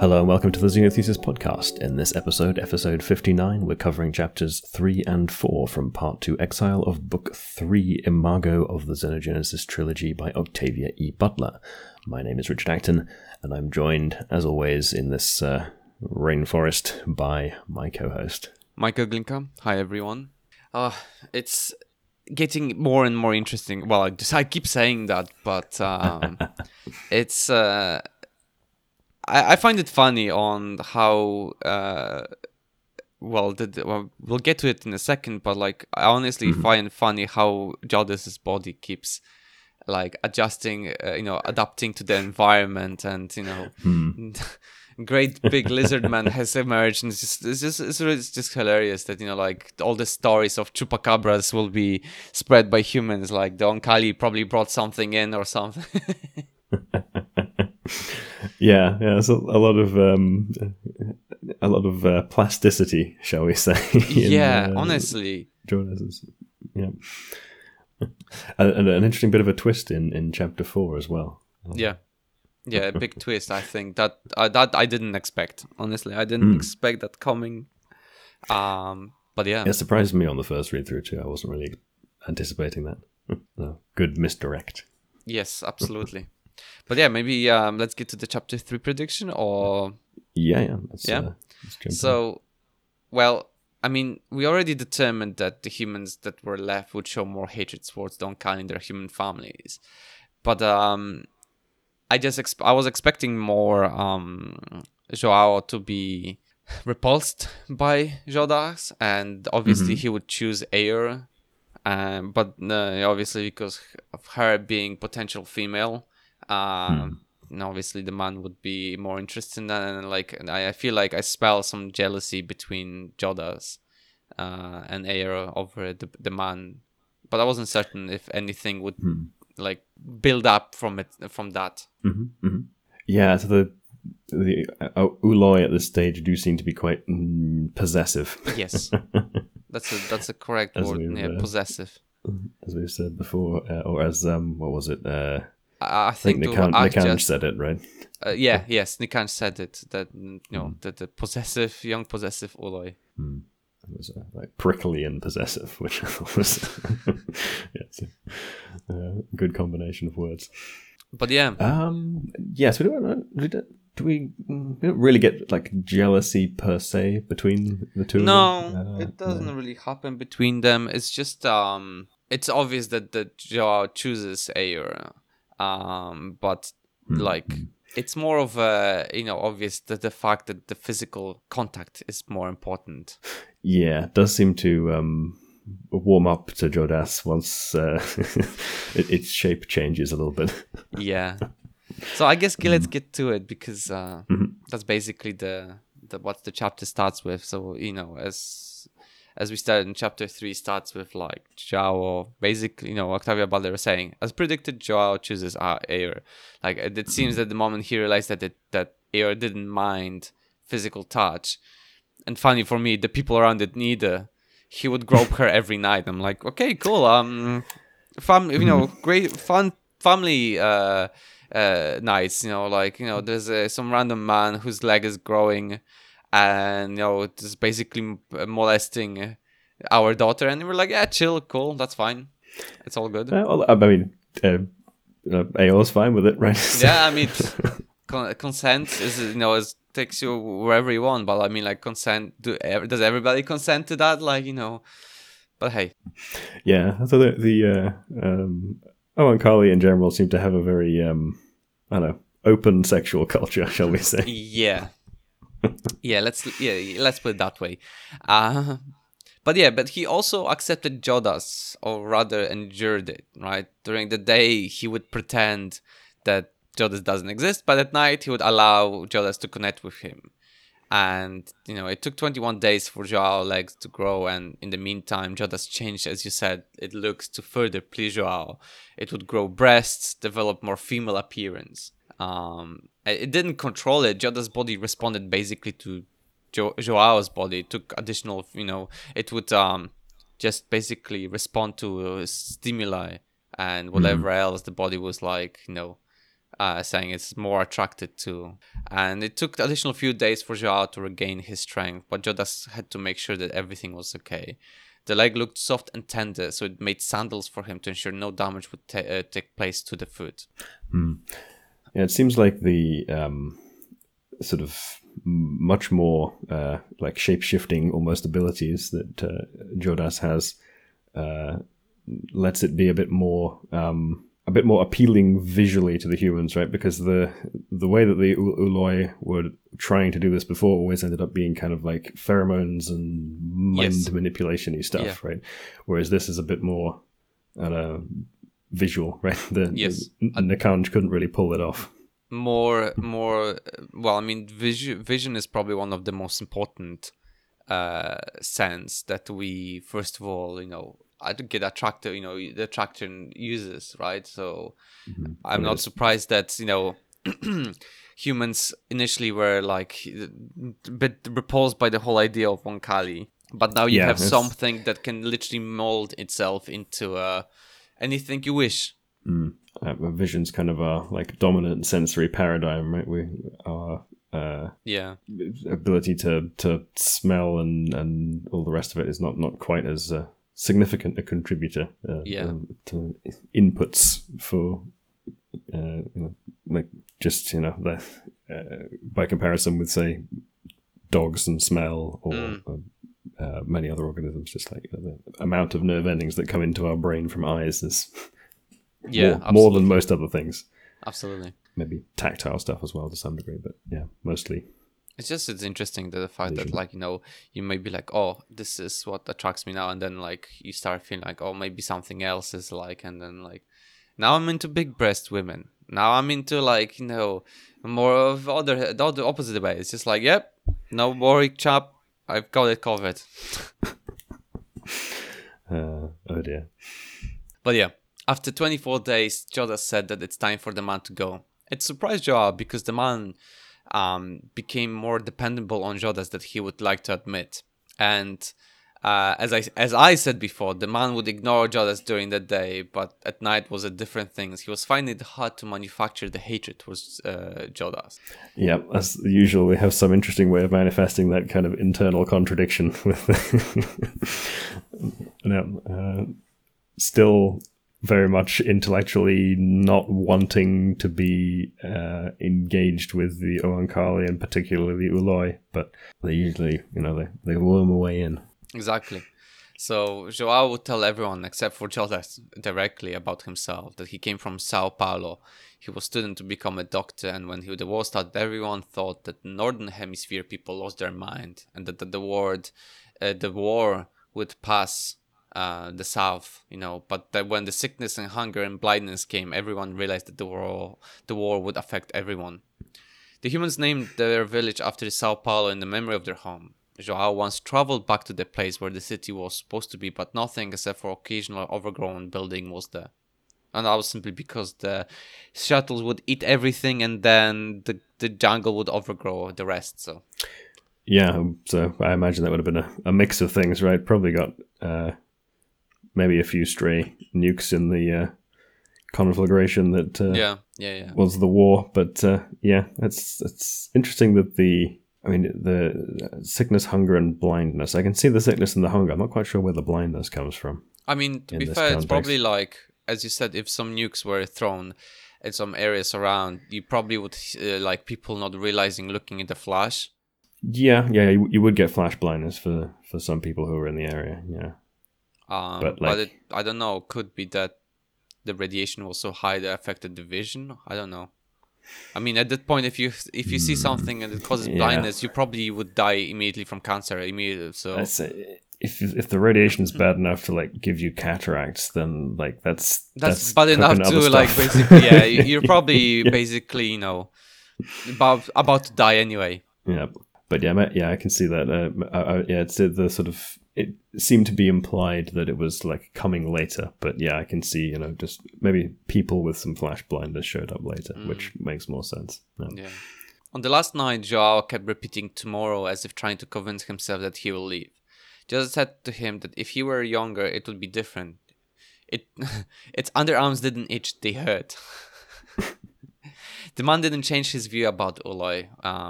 Hello and welcome to the Xenogenesis Podcast. In this episode, episode 59, we're covering chapters 3 and 4 from Part 2 Exile of Book 3, Imago of the Xenogenesis Trilogy by Octavia E. Butler. My name is Richard Acton, and I'm joined, as always, in this rainforest by my co-host, Michael Glinka. Hi, everyone. It's getting more and more interesting. Well, I keep saying that, but it's... I find it funny on how, we'll get to it in a second, but like I honestly find funny how Jodahs' body keeps like adjusting, adapting to the environment, and great big lizard man has emerged, and it's just hilarious that like all the stories of chupacabras will be spread by humans, like the Oankali probably brought something in or something. Yeah, there's a lot of plasticity, shall we say? Honestly, Jodahs. Yeah, and an interesting bit of a twist in chapter 4 as well. Yeah, a big twist. I think that I didn't expect. Honestly, I didn't expect that coming. But yeah, it surprised me on the first read through too. I wasn't really anticipating that. No, good misdirect. Yes, absolutely. But yeah, maybe let's get to the chapter 3 prediction, or... Yeah. Let's so, well, I mean, we already determined that the humans that were left would show more hatred towards the Oankali and their human families. But I was expecting more Joao to be repulsed by Jodahs, and obviously he would choose Ayr, obviously because of her being potential female... And obviously the man would be more interested in that, and I feel like I smell some jealousy between Jodahs and Ayr over the man, but I wasn't certain if anything would build up from that. Mm-hmm. Mm-hmm. Yeah, so the Ooloi at this stage do seem to be quite possessive. Yes, that's a correct word. Yeah, possessive. As we've said before, or as what was it? I think Nikanj said it, right? Yes, Nikanj said it. That that the possessive, young possessive Ooloi. It was prickly and possessive, which was good combination of words. But yeah, so we don't really get like jealousy per se between the two. No, it doesn't really happen between them. It's just it's obvious that Joao chooses Ayr. It's more of a obvious that the fact that the physical contact is more important. Yeah, it does seem to warm up to Jodahs once its shape changes a little bit. Yeah, so I guess let's get to it because that's basically the what the chapter starts with. So as we started in chapter 3, starts with like Joao, basically, Octavia Butler saying, as predicted, Joao chooses Ayr. Like it seems that the moment he realized that Ayr didn't mind physical touch, and funny for me, the people around it neither. He would grope her every night. I'm like, okay, cool. Great fun family nights. There's some random man whose leg is growing. And it's basically molesting our daughter, and we're like, yeah, chill, cool, that's fine, it's all good. Aor's fine with it, right? Yeah, I mean, consent is it takes you wherever you want, but I mean, like, consent. Does everybody consent to that? Like, but hey. Yeah, so the Oankali in general seem to have a very open sexual culture, shall we say? Yeah. Let's put it that way. But he also accepted Jodahs, or rather endured it, right? During the day, he would pretend that Jodahs doesn't exist, but at night, he would allow Jodahs to connect with him. And, it took 21 days for Joao's legs to grow, and in the meantime, Jodahs changed, as you said, it looks to further please Joao. It would grow breasts, develop more female appearance. It didn't control it. Jodahs' body responded basically to Joao's body. It took additional, it would just basically respond to stimuli and whatever else the body was like, saying it's more attracted to. And it took an additional few days for Joao to regain his strength, but Jodahs had to make sure that everything was okay. The leg looked soft and tender, so it made sandals for him to ensure no damage would take place to the foot. Mm. Yeah, it seems like the sort of much more like shape-shifting almost abilities that Jodahs has lets it be a bit more appealing visually to the humans, right? Because the way that the Ooloi were trying to do this before always ended up being kind of like pheromones and mind manipulation-y stuff, right? Whereas this is a bit more visual, right? The Nikanj couldn't really pull it off. Vision is probably one of the most important sense that we, first of all, I get attracted, the attraction uses, right? So I'm not surprised that, humans initially were like a bit repulsed by the whole idea of Oankali. But now you have something that can literally mold itself into anything you wish. Mm. Vision's kind of our like dominant sensory paradigm, right? Our ability to smell and all the rest of it is not quite as significant a contributor to inputs for by comparison with say dogs and smell or many other organisms. Just like the amount of nerve endings that come into our brain from eyes is more than most other things. Absolutely. Maybe tactile stuff as well to some degree, but mostly. It's interesting that the fact that you may be like, oh, this is what attracts me now, and then like you start feeling like, oh, maybe something else is like, and then like now I'm into big breast women. Now I'm into like more of the opposite way. It's just like, yep, no worry, chap, I've got it covered. Oh dear. But yeah, after 24 days, Jodahs said that it's time for the man to go. It surprised Joao because the man became more dependable on Jodahs than he would like to admit. And as I said before, the man would ignore Jodahs during the day, but at night was a different thing. He was finding it hard to manufacture the hatred towards Jodahs. Yeah, as usual, we have some interesting way of manifesting that kind of internal contradiction with still very much intellectually not wanting to be engaged with the Oankali and particularly the Ooloi, but they usually, they worm away in. Exactly. So Joao would tell everyone except for Jodahs directly about himself, that he came from Sao Paulo. He was student to become a doctor, and when the war started, everyone thought that Northern Hemisphere people lost their mind and that the war would pass the south, but that when the sickness and hunger and blindness came, everyone realized that the war would affect everyone. The humans named their village after Sao Paulo in the memory of their home. Joao once traveled back to the place where the city was supposed to be, but nothing except for occasional overgrown building was there. And that was simply because the shuttles would eat everything and then the jungle would overgrow the rest, so... Yeah, so I imagine that would have been a mix of things, right? Probably got... maybe a few stray nukes in the conflagration that was the war. But it's interesting that the sickness, hunger, and blindness. I can see the sickness and the hunger. I'm not quite sure where the blindness comes from. I mean, to be fair, it's probably like, as you said, if some nukes were thrown in some areas around, you probably would like people not realizing, looking at the flash. Yeah, you would get flash blindness for some people who are in the area, yeah. But I don't know. Could be that the radiation was so high that affected the vision. I don't know. I mean, at that point, if you see something and it causes blindness, you probably would die immediately from cancer. So I'd say if the radiation is bad enough to like give you cataracts, then like that's bad enough to like basically you're probably basically about to die anyway. Yeah, but I can see that. It's the sort of. It seemed to be implied that it was like coming later, but I can see, just maybe people with some flash blindness showed up later, which makes more sense. Yeah. On the last night, Joao kept repeating tomorrow as if trying to convince himself that he will leave. Just said to him that if he were younger, it would be different. Its underarms didn't itch, they hurt. The man didn't change his view about Ooloi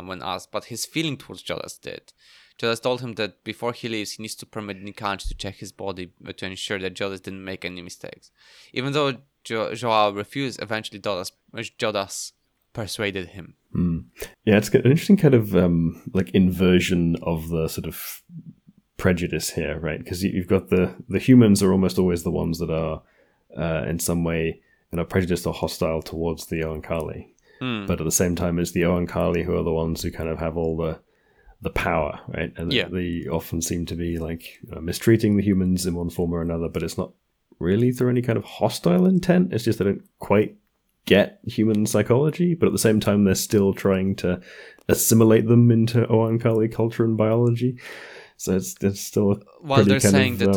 when asked, but his feeling towards Jodahs did. Jodahs told him that before he leaves, he needs to permit Nikanj to check his body to ensure that Jodahs didn't make any mistakes. Even though Joao refused, eventually Jodahs persuaded him. Mm. Yeah, it's an interesting kind of like inversion of the sort of prejudice here, right? Because you've got the humans are almost always the ones that are in some way prejudiced or hostile towards the Oankali. Mm. But at the same time, it's the Oankali who are the ones who kind of have all the power, right? And yeah, they often seem to be like mistreating the humans in one form or another, but it's not really through any kind of hostile intent. It's just they don't quite get human psychology, but at the same time, they're still trying to assimilate them into Oankali culture and biology. So it's still they're saying that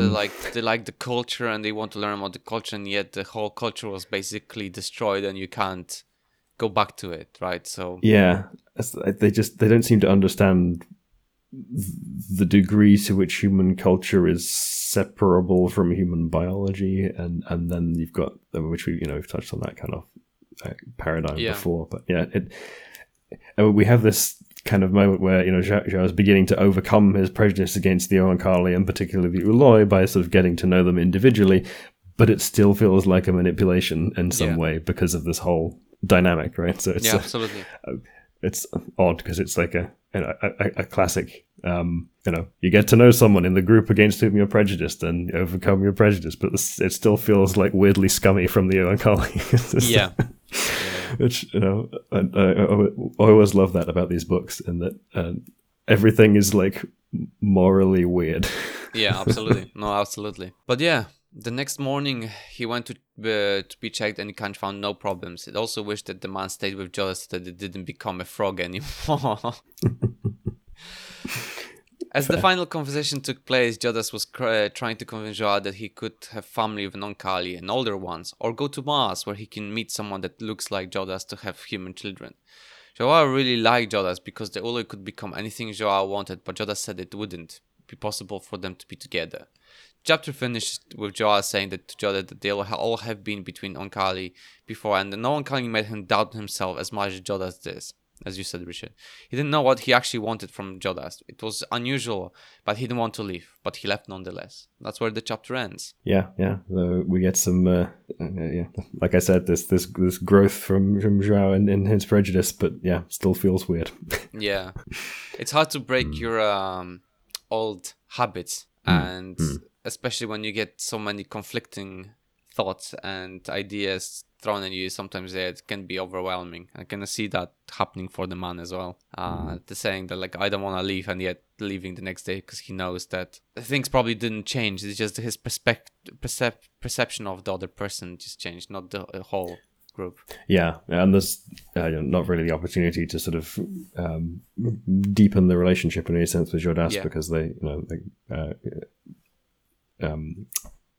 they like the culture and they want to learn about the culture, and yet the whole culture was basically destroyed, and you can't go back to it, right? So yeah, they don't seem to understand the degree to which human culture is separable from human biology, and then you've got, which we we've touched on that kind of paradigm before, but yeah, we have this kind of moment where Joao is beginning to overcome his prejudice against the Oankali and particularly the Ooloi by sort of getting to know them individually, but it still feels like a manipulation in some way because of this whole dynamic, right? So it's absolutely. It's odd because it's like a classic, you get to know someone in the group against whom you're prejudiced and overcome your prejudice, but it still feels like weirdly scummy from the Oankali. Which, I always love that about these books, and that everything is like morally weird. Yeah, absolutely. No, absolutely. But yeah, the next morning he went to be checked, and Nikanj found no problems. It also wished that the man stayed with Jodahs so that it didn't become a frog anymore. As the final conversation took place, Jodahs was trying to convince Joao that he could have family with Oankali and older ones, or go to Mars where he can meet someone that looks like Jodahs to have human children. Joao really liked Jodahs because the Ooloi could become anything Joao wanted, but Jodahs said it wouldn't be possible for them to be together. Chapter finished with Joao saying that to Jodahs that they all have been between Oankali before, and no Oankali made him doubt himself as much as Jodahs did. As you said, Richard, he didn't know what he actually wanted from Jodahs. It was unusual, but he didn't want to leave. But he left nonetheless. That's where the chapter ends. Yeah. So we get some, like I said, this growth from Joao and his prejudice, but yeah, still feels weird. Yeah, it's hard to break your old habits, and especially when you get so many conflicting thoughts and ideas thrown at you, sometimes it can be overwhelming. I can see that happening for the man as well. The saying that I don't want to leave, and yet leaving the next day because he knows that things probably didn't change. It's just his perception of the other person just changed, not the whole group. Yeah, and there's not really the opportunity to sort of deepen the relationship in any sense with Jodahs because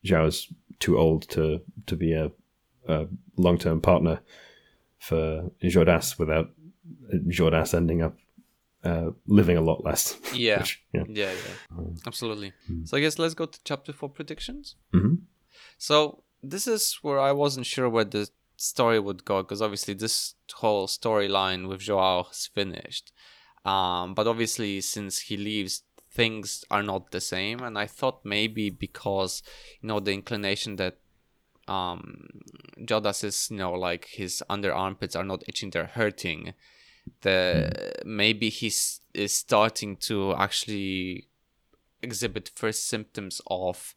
Zhao's too old to be a long-term partner for Jodahs without Jodahs ending up living a lot less. Yeah. Absolutely. So I guess let's go to chapter 4, predictions. Mm-hmm. So this is where I wasn't sure where the story would go, because obviously this whole storyline with Joao is finished. But obviously since he leaves, things are not the same. And I thought maybe because, the inclination that Jodahs' his under armpits are not itching, they're hurting, maybe he is starting to actually exhibit first symptoms of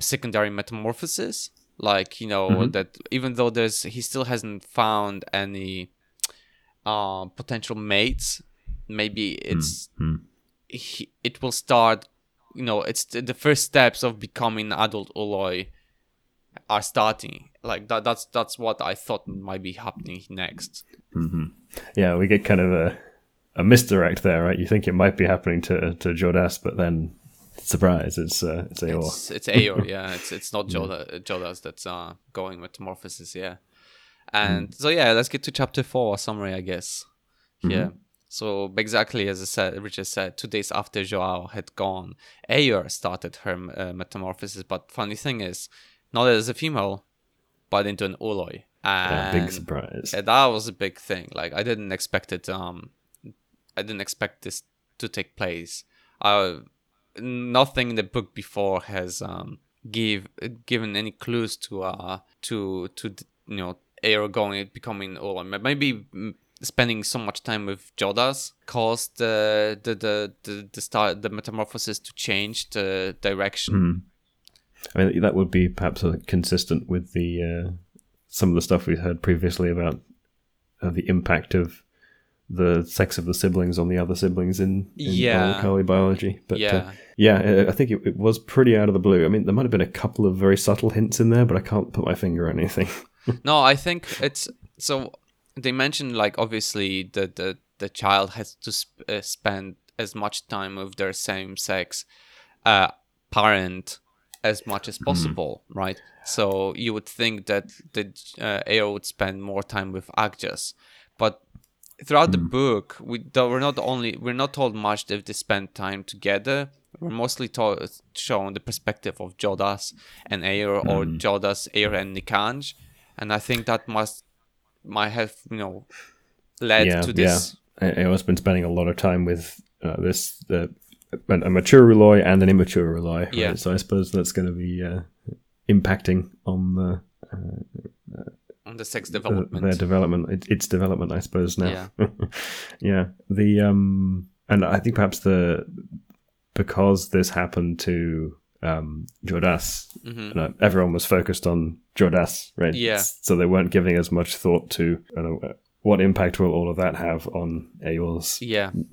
secondary metamorphosis, that even though he still hasn't found any potential mates, maybe it's it will start, it's the first steps of becoming adult Ooloi are starting. That's what I thought might be happening next. Mm-hmm. Yeah, we get kind of a misdirect there, right? You think it might be happening to Jodahs, but then surprise, it's Aor. It's Aor, yeah. It's not Jodahs that's going metamorphosis, yeah. And so yeah, let's get to chapter 4 summary, I guess. Mm-hmm. Yeah. So exactly as I said, Richard said, 2 days after Joao had gone, Aor started her metamorphosis. But funny thing is, not as a female, but into an Ooloi. Yeah, big surprise. That was a big thing. Like, I didn't expect it. I didn't expect this to take place. Nothing in the book before has given any clues to you know, Aaor becoming Ooloi. Maybe spending so much time with Jodahs caused the metamorphosis to change the direction. I mean, that would be perhaps consistent with the some of the stuff we heard previously about the impact of the sex of the siblings on the other siblings in Oankali biology. But I think it was pretty out of the blue. I mean, there might have been a couple of very subtle hints in there, but I can't put my finger on anything. No, I think it's... So they mentioned, like, obviously the child has to spend as much time with their same-sex parent as much as possible, right? So you would think that Aaor would spend more time with Agjas, but throughout the book, we're not told much if they spend time together. We're mostly shown the perspective of Jodahs and Aaor, or Jodahs, Ayr, and Nikanj, and I think that might have led to this. Yeah, Aaor's been spending a lot of time with a mature Ooloi and an immature Ooloi. Right? Yeah. So I suppose that's going to be impacting on the sex development, their development, its development, I suppose now. Yeah. The and I think perhaps because this happened to Jodahs, everyone was focused on Jodahs, right? Yeah. So they weren't giving as much thought to what impact will all of that have on Aaor's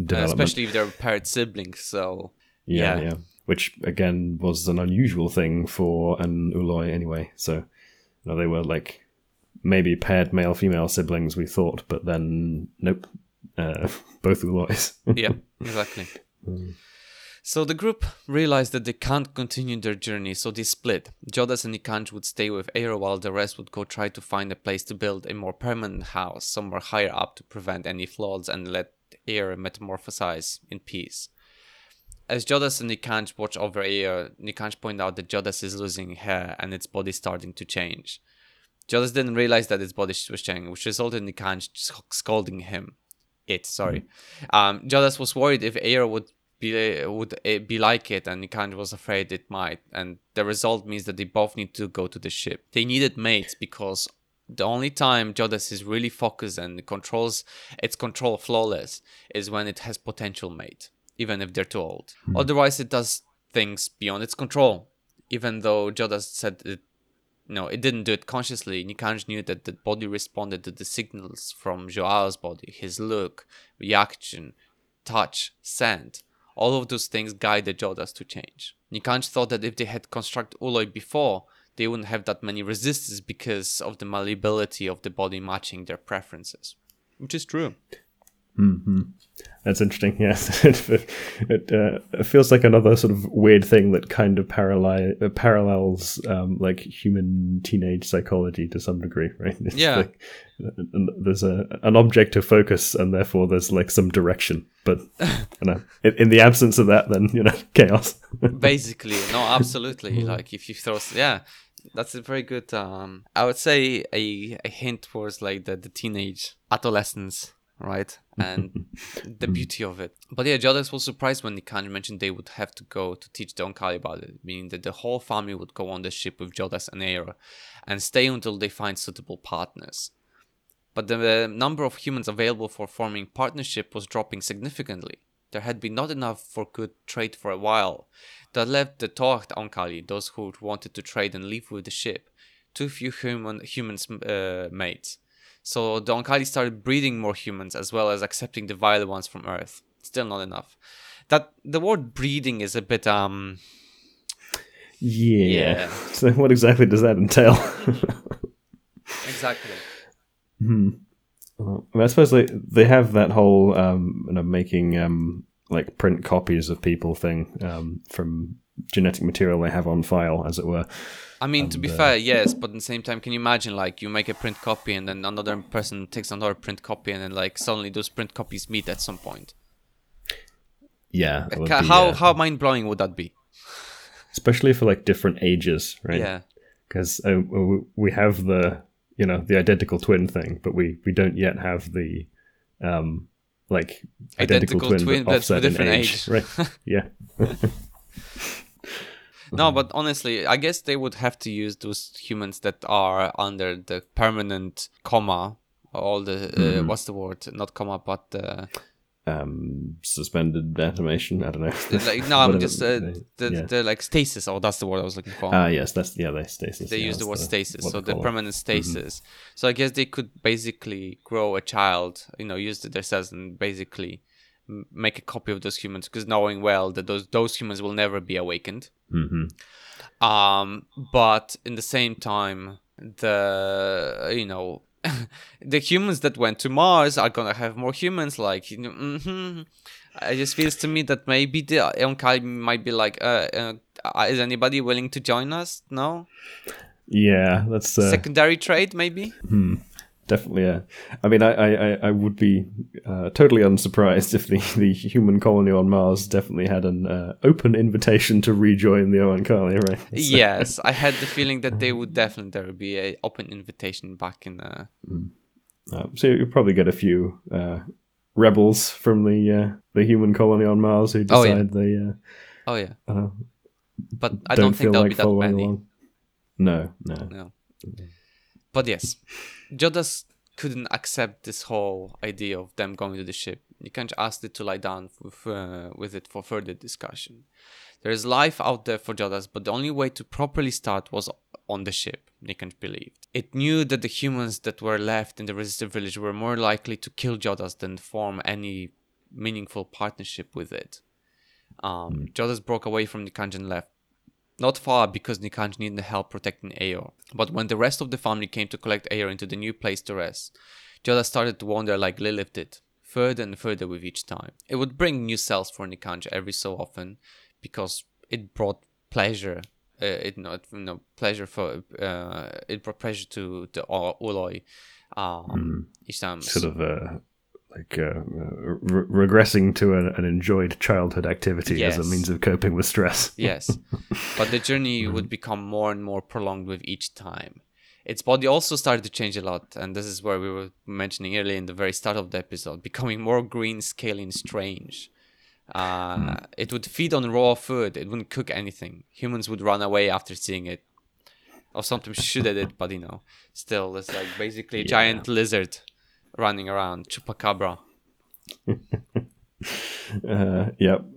development, especially if they're paired siblings. So yeah, which again was an unusual thing for an Ooloi anyway. So they were like, maybe paired male-female siblings, we thought, but then nope, both Oolois. Yeah, exactly. So the group realized that they can't continue their journey, so they split. Jodahs and Nikanj would stay with Aaor, while the rest would go try to find a place to build a more permanent house somewhere higher up to prevent any floods and let Aaor metamorphosize in peace. As Jodahs and Nikanj watch over Aaor, Nikanj pointed out that Jodahs is losing hair and its body starting to change. Jodahs didn't realize that his body was changing, which resulted in Nikanj scolding him. Jodahs was worried if Aaor would be like it, and Nikanj was afraid it might. And the result means that they both need to go to the ship. They needed mates because the only time Jodahs is really focused and controls its control flawless is when it has potential mate, even if they're too old. Otherwise, it does things beyond its control. Even though Jodahs said it didn't do it consciously. Nikanj knew that the body responded to the signals from Joao's body, his look, reaction, touch, scent. All of those things guided Jodahs to change. Nikanj thought that if they had constructed Ooloi before, they wouldn't have that many resistors because of the malleability of the body matching their preferences, which is true. That's interesting. Yes, it feels like another sort of weird thing that kind of parallels like human teenage psychology to some degree, right? It's like, there's an object to focus, and therefore there's like some direction. But in the absence of that, then chaos. Basically, no, absolutely. Like if you throw, that's a very good. I would say a hint towards like the teenage adolescence. Right, and the beauty of it. But Jodahs was surprised when Nikanj mentioned they would have to go to teach the Oankali about it, meaning that the whole family would go on the ship with Jodahs and Aaor and stay until they find suitable partners. But the number of humans available for forming partnership was dropping significantly. There had been not enough for good trade for a while. That left the Toaht Oankali, those who wanted to trade and leave with the ship, too few mates. So the Oankali started breeding more humans as well as accepting the vile ones from Earth. Still not enough. That the word breeding is a bit So what exactly does that entail? Exactly. I mean, I suppose they have that whole making like print copies of people thing from genetic material they have on file, as it were. I mean, to be fair, yes, but at the same time, can you imagine, like, you make a print copy and then another person takes another print copy and then, like, suddenly those print copies meet at some point? Yeah. How mind-blowing would that be? Especially for, like, different ages, right? Yeah. Because we have the you know, the identical twin thing, but we don't yet have the like identical twin but offset in age. Right? Yeah. No, but honestly, I guess they would have to use those humans that are under the permanent comma, all the what's the word? Not comma, but suspended animation. I don't know. Like, no, I'm just they're like stasis. Oh, that's the word I was looking for. Yes, that's they stasis. They use the word stasis, so the permanent stasis. Mm-hmm. So I guess they could basically grow a child, you know, use their cells and basically make a copy of those humans, because knowing well that those humans will never be awakened. Mm-hmm. But in the same time, the the humans that went to Mars are gonna have more humans. Like, it just feels to me that maybe the Oankali might be like, is anybody willing to join us? No. Yeah, that's secondary trade, maybe. Hmm. Definitely, yeah. I mean, I would be totally unsurprised if the human colony on Mars definitely had an open invitation to rejoin the Oankali, right? So. Yes, I had the feeling that there would be an open invitation back in the... So you'll probably get a few rebels from the human colony on Mars who decide but I don't think there'll be that many. Along. No. But yes... Jodahs couldn't accept this whole idea of them going to the ship. Nikanj asked it to lie down with it for further discussion. There is life out there for Jodahs, but the only way to properly start was on the ship, Nikanj believed. It knew that the humans that were left in the resistant village were more likely to kill Jodahs than form any meaningful partnership with it. Jodahs broke away from Nikanj and left. Not far, because Nikanj needed help protecting Ayr. But when the rest of the family came to collect Ayr into the new place to rest, Jodahs started to wander like Lilith did, further and further with each time. It would bring new cells for Nikanj every so often, because it brought pleasure. It brought pleasure to the Ooloi. Each time, sort of regressing to an enjoyed childhood activity as a means of coping with stress. Yes, but the journey would become more and more prolonged with each time. Its body also started to change a lot, and this is where we were mentioning earlier in the very start of the episode, becoming more green, scaly, and strange. It would feed on raw food. It wouldn't cook anything. Humans would run away after seeing it, or sometimes shoot at it, but still, it's like basically a giant lizard running around, chupacabra. A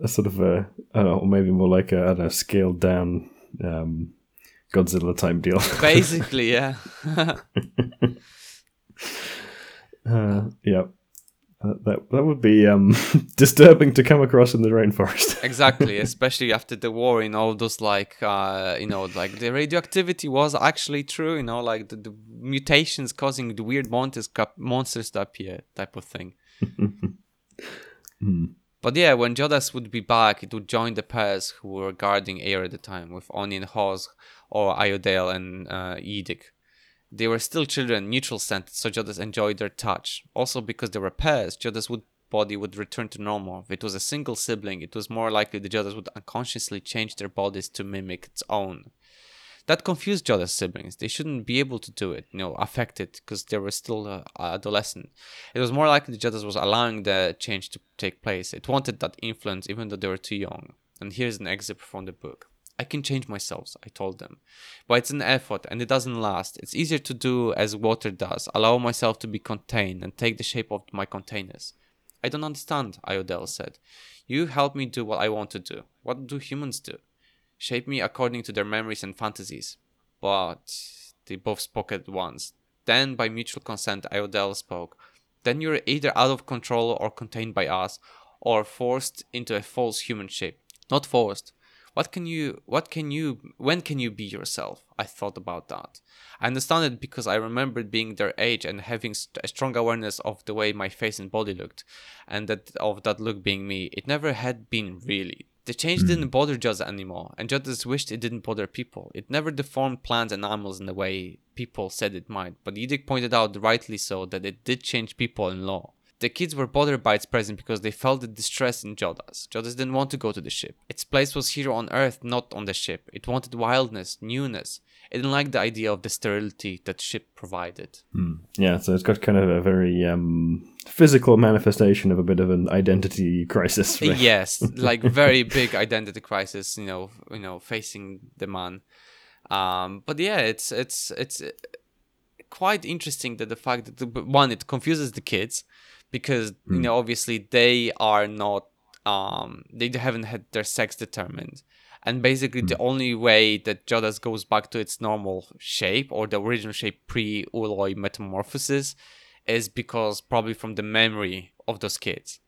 sort of or maybe more like a scaled down Godzilla type deal. Basically, yeah. That would be disturbing to come across in the rainforest. Exactly, especially after the war and all those the radioactivity was actually true, the mutations causing the weird monsters that appear type of thing. But yeah, when Jodahs would be back, it would join the pairs who were guarding Ayr at the time, with Ony and Hosg, or Iodale and Yedik. They were still children, neutral scented, so Jodahs enjoyed their touch. Also, because they were pairs, Jodahs' body would return to normal. If it was a single sibling, it was more likely the Jodahs would unconsciously change their bodies to mimic its own. That confused Jodahs' siblings. They shouldn't be able to do it, affected, because they were still adolescent. It was more likely the Jodahs was allowing the change to take place. It wanted that influence, even though they were too young. And here's an excerpt from the book. I can change myself, I told them. But it's an effort and it doesn't last. It's easier to do as water does, allow myself to be contained and take the shape of my containers. I don't understand, Iodale said. You help me do what I want to do. What do humans do? Shape me according to their memories and fantasies. But they both spoke at once. Then by mutual consent, Iodale spoke. Then you're either out of control or contained by us, or forced into a false human shape. Not forced. When can you be yourself? I thought about that. I understand it because I remembered being their age and having a strong awareness of the way my face and body looked, and that of that look being me. It never had been really. The change didn't bother Jodahs anymore, and Jodahs wished it didn't bother people. It never deformed plants and animals in the way people said it might, but Yedik pointed out, rightly so, that it did change people in law. The kids were bothered by its presence because they felt the distress in Jodahs. Jodahs didn't want to go to the ship. Its place was here on Earth, not on the ship. It wanted wildness, newness. I didn't like the idea of the sterility that ship provided. Yeah, so it's got kind of a very physical manifestation of a bit of an identity crisis. Right? Yes, like very big identity crisis. You know, facing the man. But yeah, it's quite interesting that the fact that one, it confuses the kids because you know obviously they are not they haven't had their sex determined. And basically the only way that Jodahs goes back to its normal shape or the original shape pre-Ooloi metamorphosis is because probably from the memory of those kids.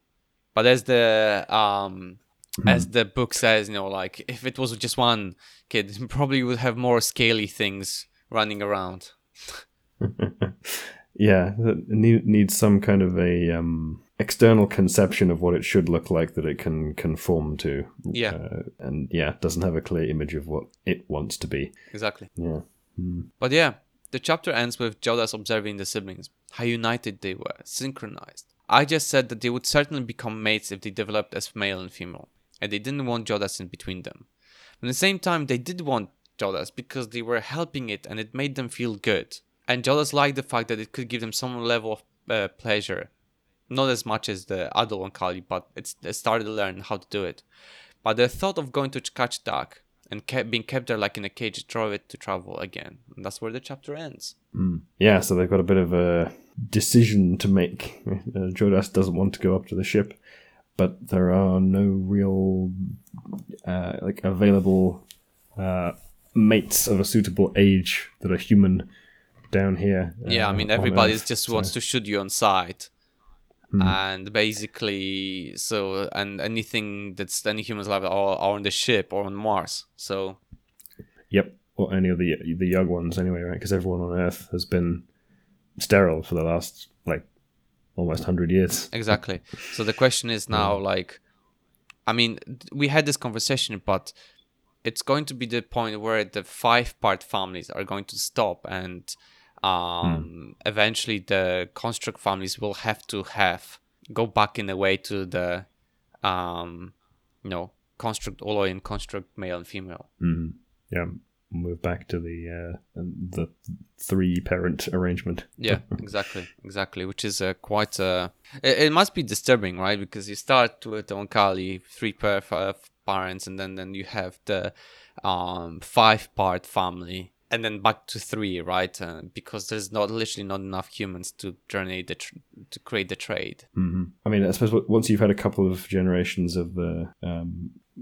But as the book says, you know, like if it was just one kid, probably would have more scaly things running around. Yeah, it needs some kind of a external conception of what it should look like that it can conform to. Yeah. And yeah, doesn't have a clear image of what it wants to be. Exactly. Yeah. Mm. But yeah, the chapter ends with Jodahs observing the siblings, how united they were, synchronized. I just said that they would certainly become mates if they developed as male and female, and they didn't want Jodahs in between them. But at the same time, they did want Jodahs because they were helping it and it made them feel good. And Jodahs liked the fact that it could give them some level of pleasure. Not as much as the adult Oankali, but it started to learn how to do it. But the thought of going to Chkachadak and being kept there like in a cage drove it to travel again. And that's where the chapter ends. Mm. Yeah, so they've got a bit of a decision to make. Jodahs doesn't want to go up to the ship, but there are no real available mates of a suitable age that are human down here. Yeah, I mean, everybody just wants to shoot you on sight. And basically, and anything that's any humans life are on the ship or on Mars. So, yep, or any of the young ones anyway, right? Because everyone on Earth has been sterile for the last almost 100 years. Exactly. So the question is now, I mean, we had this conversation, but it's going to be the point where the 5-part families are going to stop and. Eventually the construct families will have to go back in a way to the construct Ooloi and construct male and female. Mm. Yeah, move back to the 3-parent arrangement. Yeah, exactly, which is quite a it must be disturbing, right? Because you start with the Oankali 3 parents and then you have the 5-part family. And then back to 3, right? Because there's not enough humans to journey to create the trade. Mm-hmm. I mean, I suppose once you've had a couple of generations of the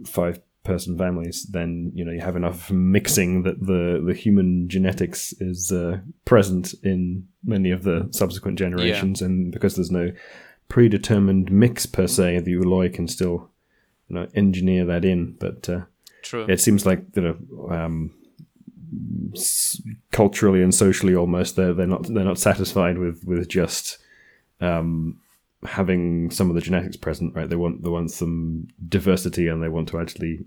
5-person families, then you have enough mixing that the human genetics is present in many of the subsequent generations, and because there's no predetermined mix per se, the Ooloi can still engineer that in. But true, it seems like culturally and socially almost they're not satisfied with just having some of the genetics present, right? They want some diversity, and they want to actually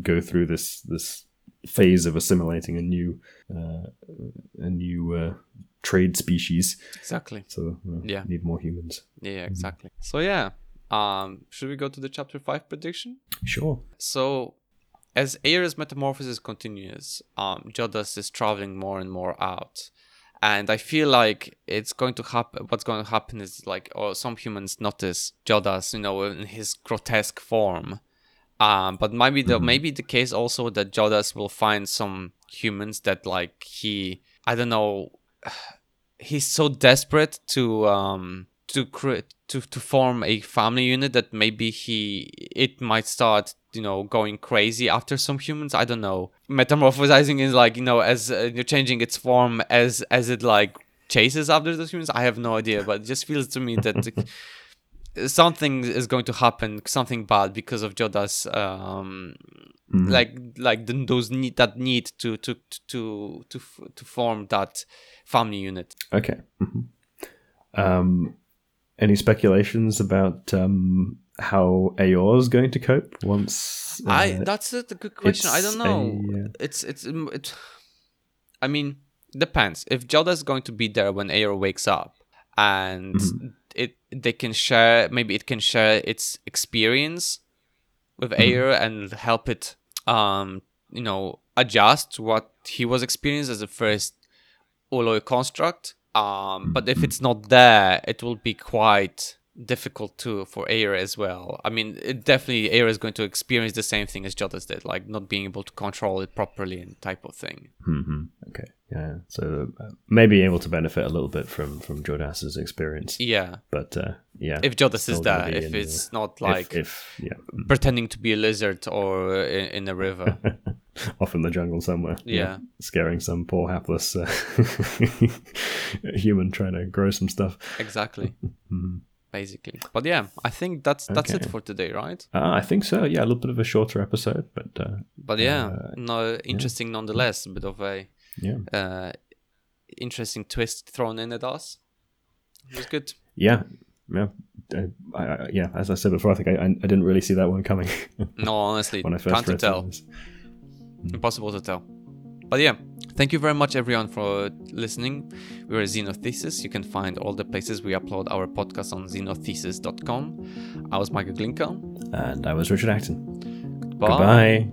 go through this phase of assimilating a new trade species. Exactly. So need more humans. Yeah, exactly. So yeah, should we go to the chapter 5 prediction? Sure. So as Ayr's metamorphosis continues, Jodahs is traveling more and more out. And I feel like it's going to happen. What's going to happen is some humans notice Jodahs, in his grotesque form. But maybe the case also that Jodahs will find some humans that I don't know. He's so desperate to form a family unit that maybe it might start going crazy after some humans. I don't know. Metamorphosizing is as you're changing its form as it chases after those humans. I have no idea, but it just feels to me that something is going to happen, something bad because of Jodah's need to form that family unit. Okay. Mm-hmm. Any speculations about how Aaor's going to cope once? That's a good question. I don't know. I mean, depends. If Jodah's going to be there when Aor wakes up, and it can share its experience with Aor and help it, adjust what he was experiencing as the first Ooloi construct. But if it's not there, it will be quite difficult too for Ayr as well. I mean, definitely Ayr is going to experience the same thing as Jodahs did, like not being able to control it properly and type of thing. Mm-hmm. Okay, yeah. So maybe able to benefit a little bit from Jodahs's experience. Yeah. But yeah. If Jodahs is there, if it's not like pretending to be a lizard or in a river. Off in the jungle somewhere. Yeah. Scaring some poor hapless human trying to grow some stuff. Exactly. Mm-hmm. Basically. But yeah, I think that's it for today, right? I think so. Yeah, a little bit of a shorter episode, but yeah, interesting nonetheless. A bit of a interesting twist thrown in at us. It was good. Yeah. Yeah. I as I said before, I think I didn't really see that one coming. No, honestly, when I first can't tell. Impossible to tell. But yeah, thank you very much everyone for listening. We're Xenothesis. You can find all the places we upload our podcast on xenothesis.com. I was Michael Glinka. And I was Richard Acton. Goodbye.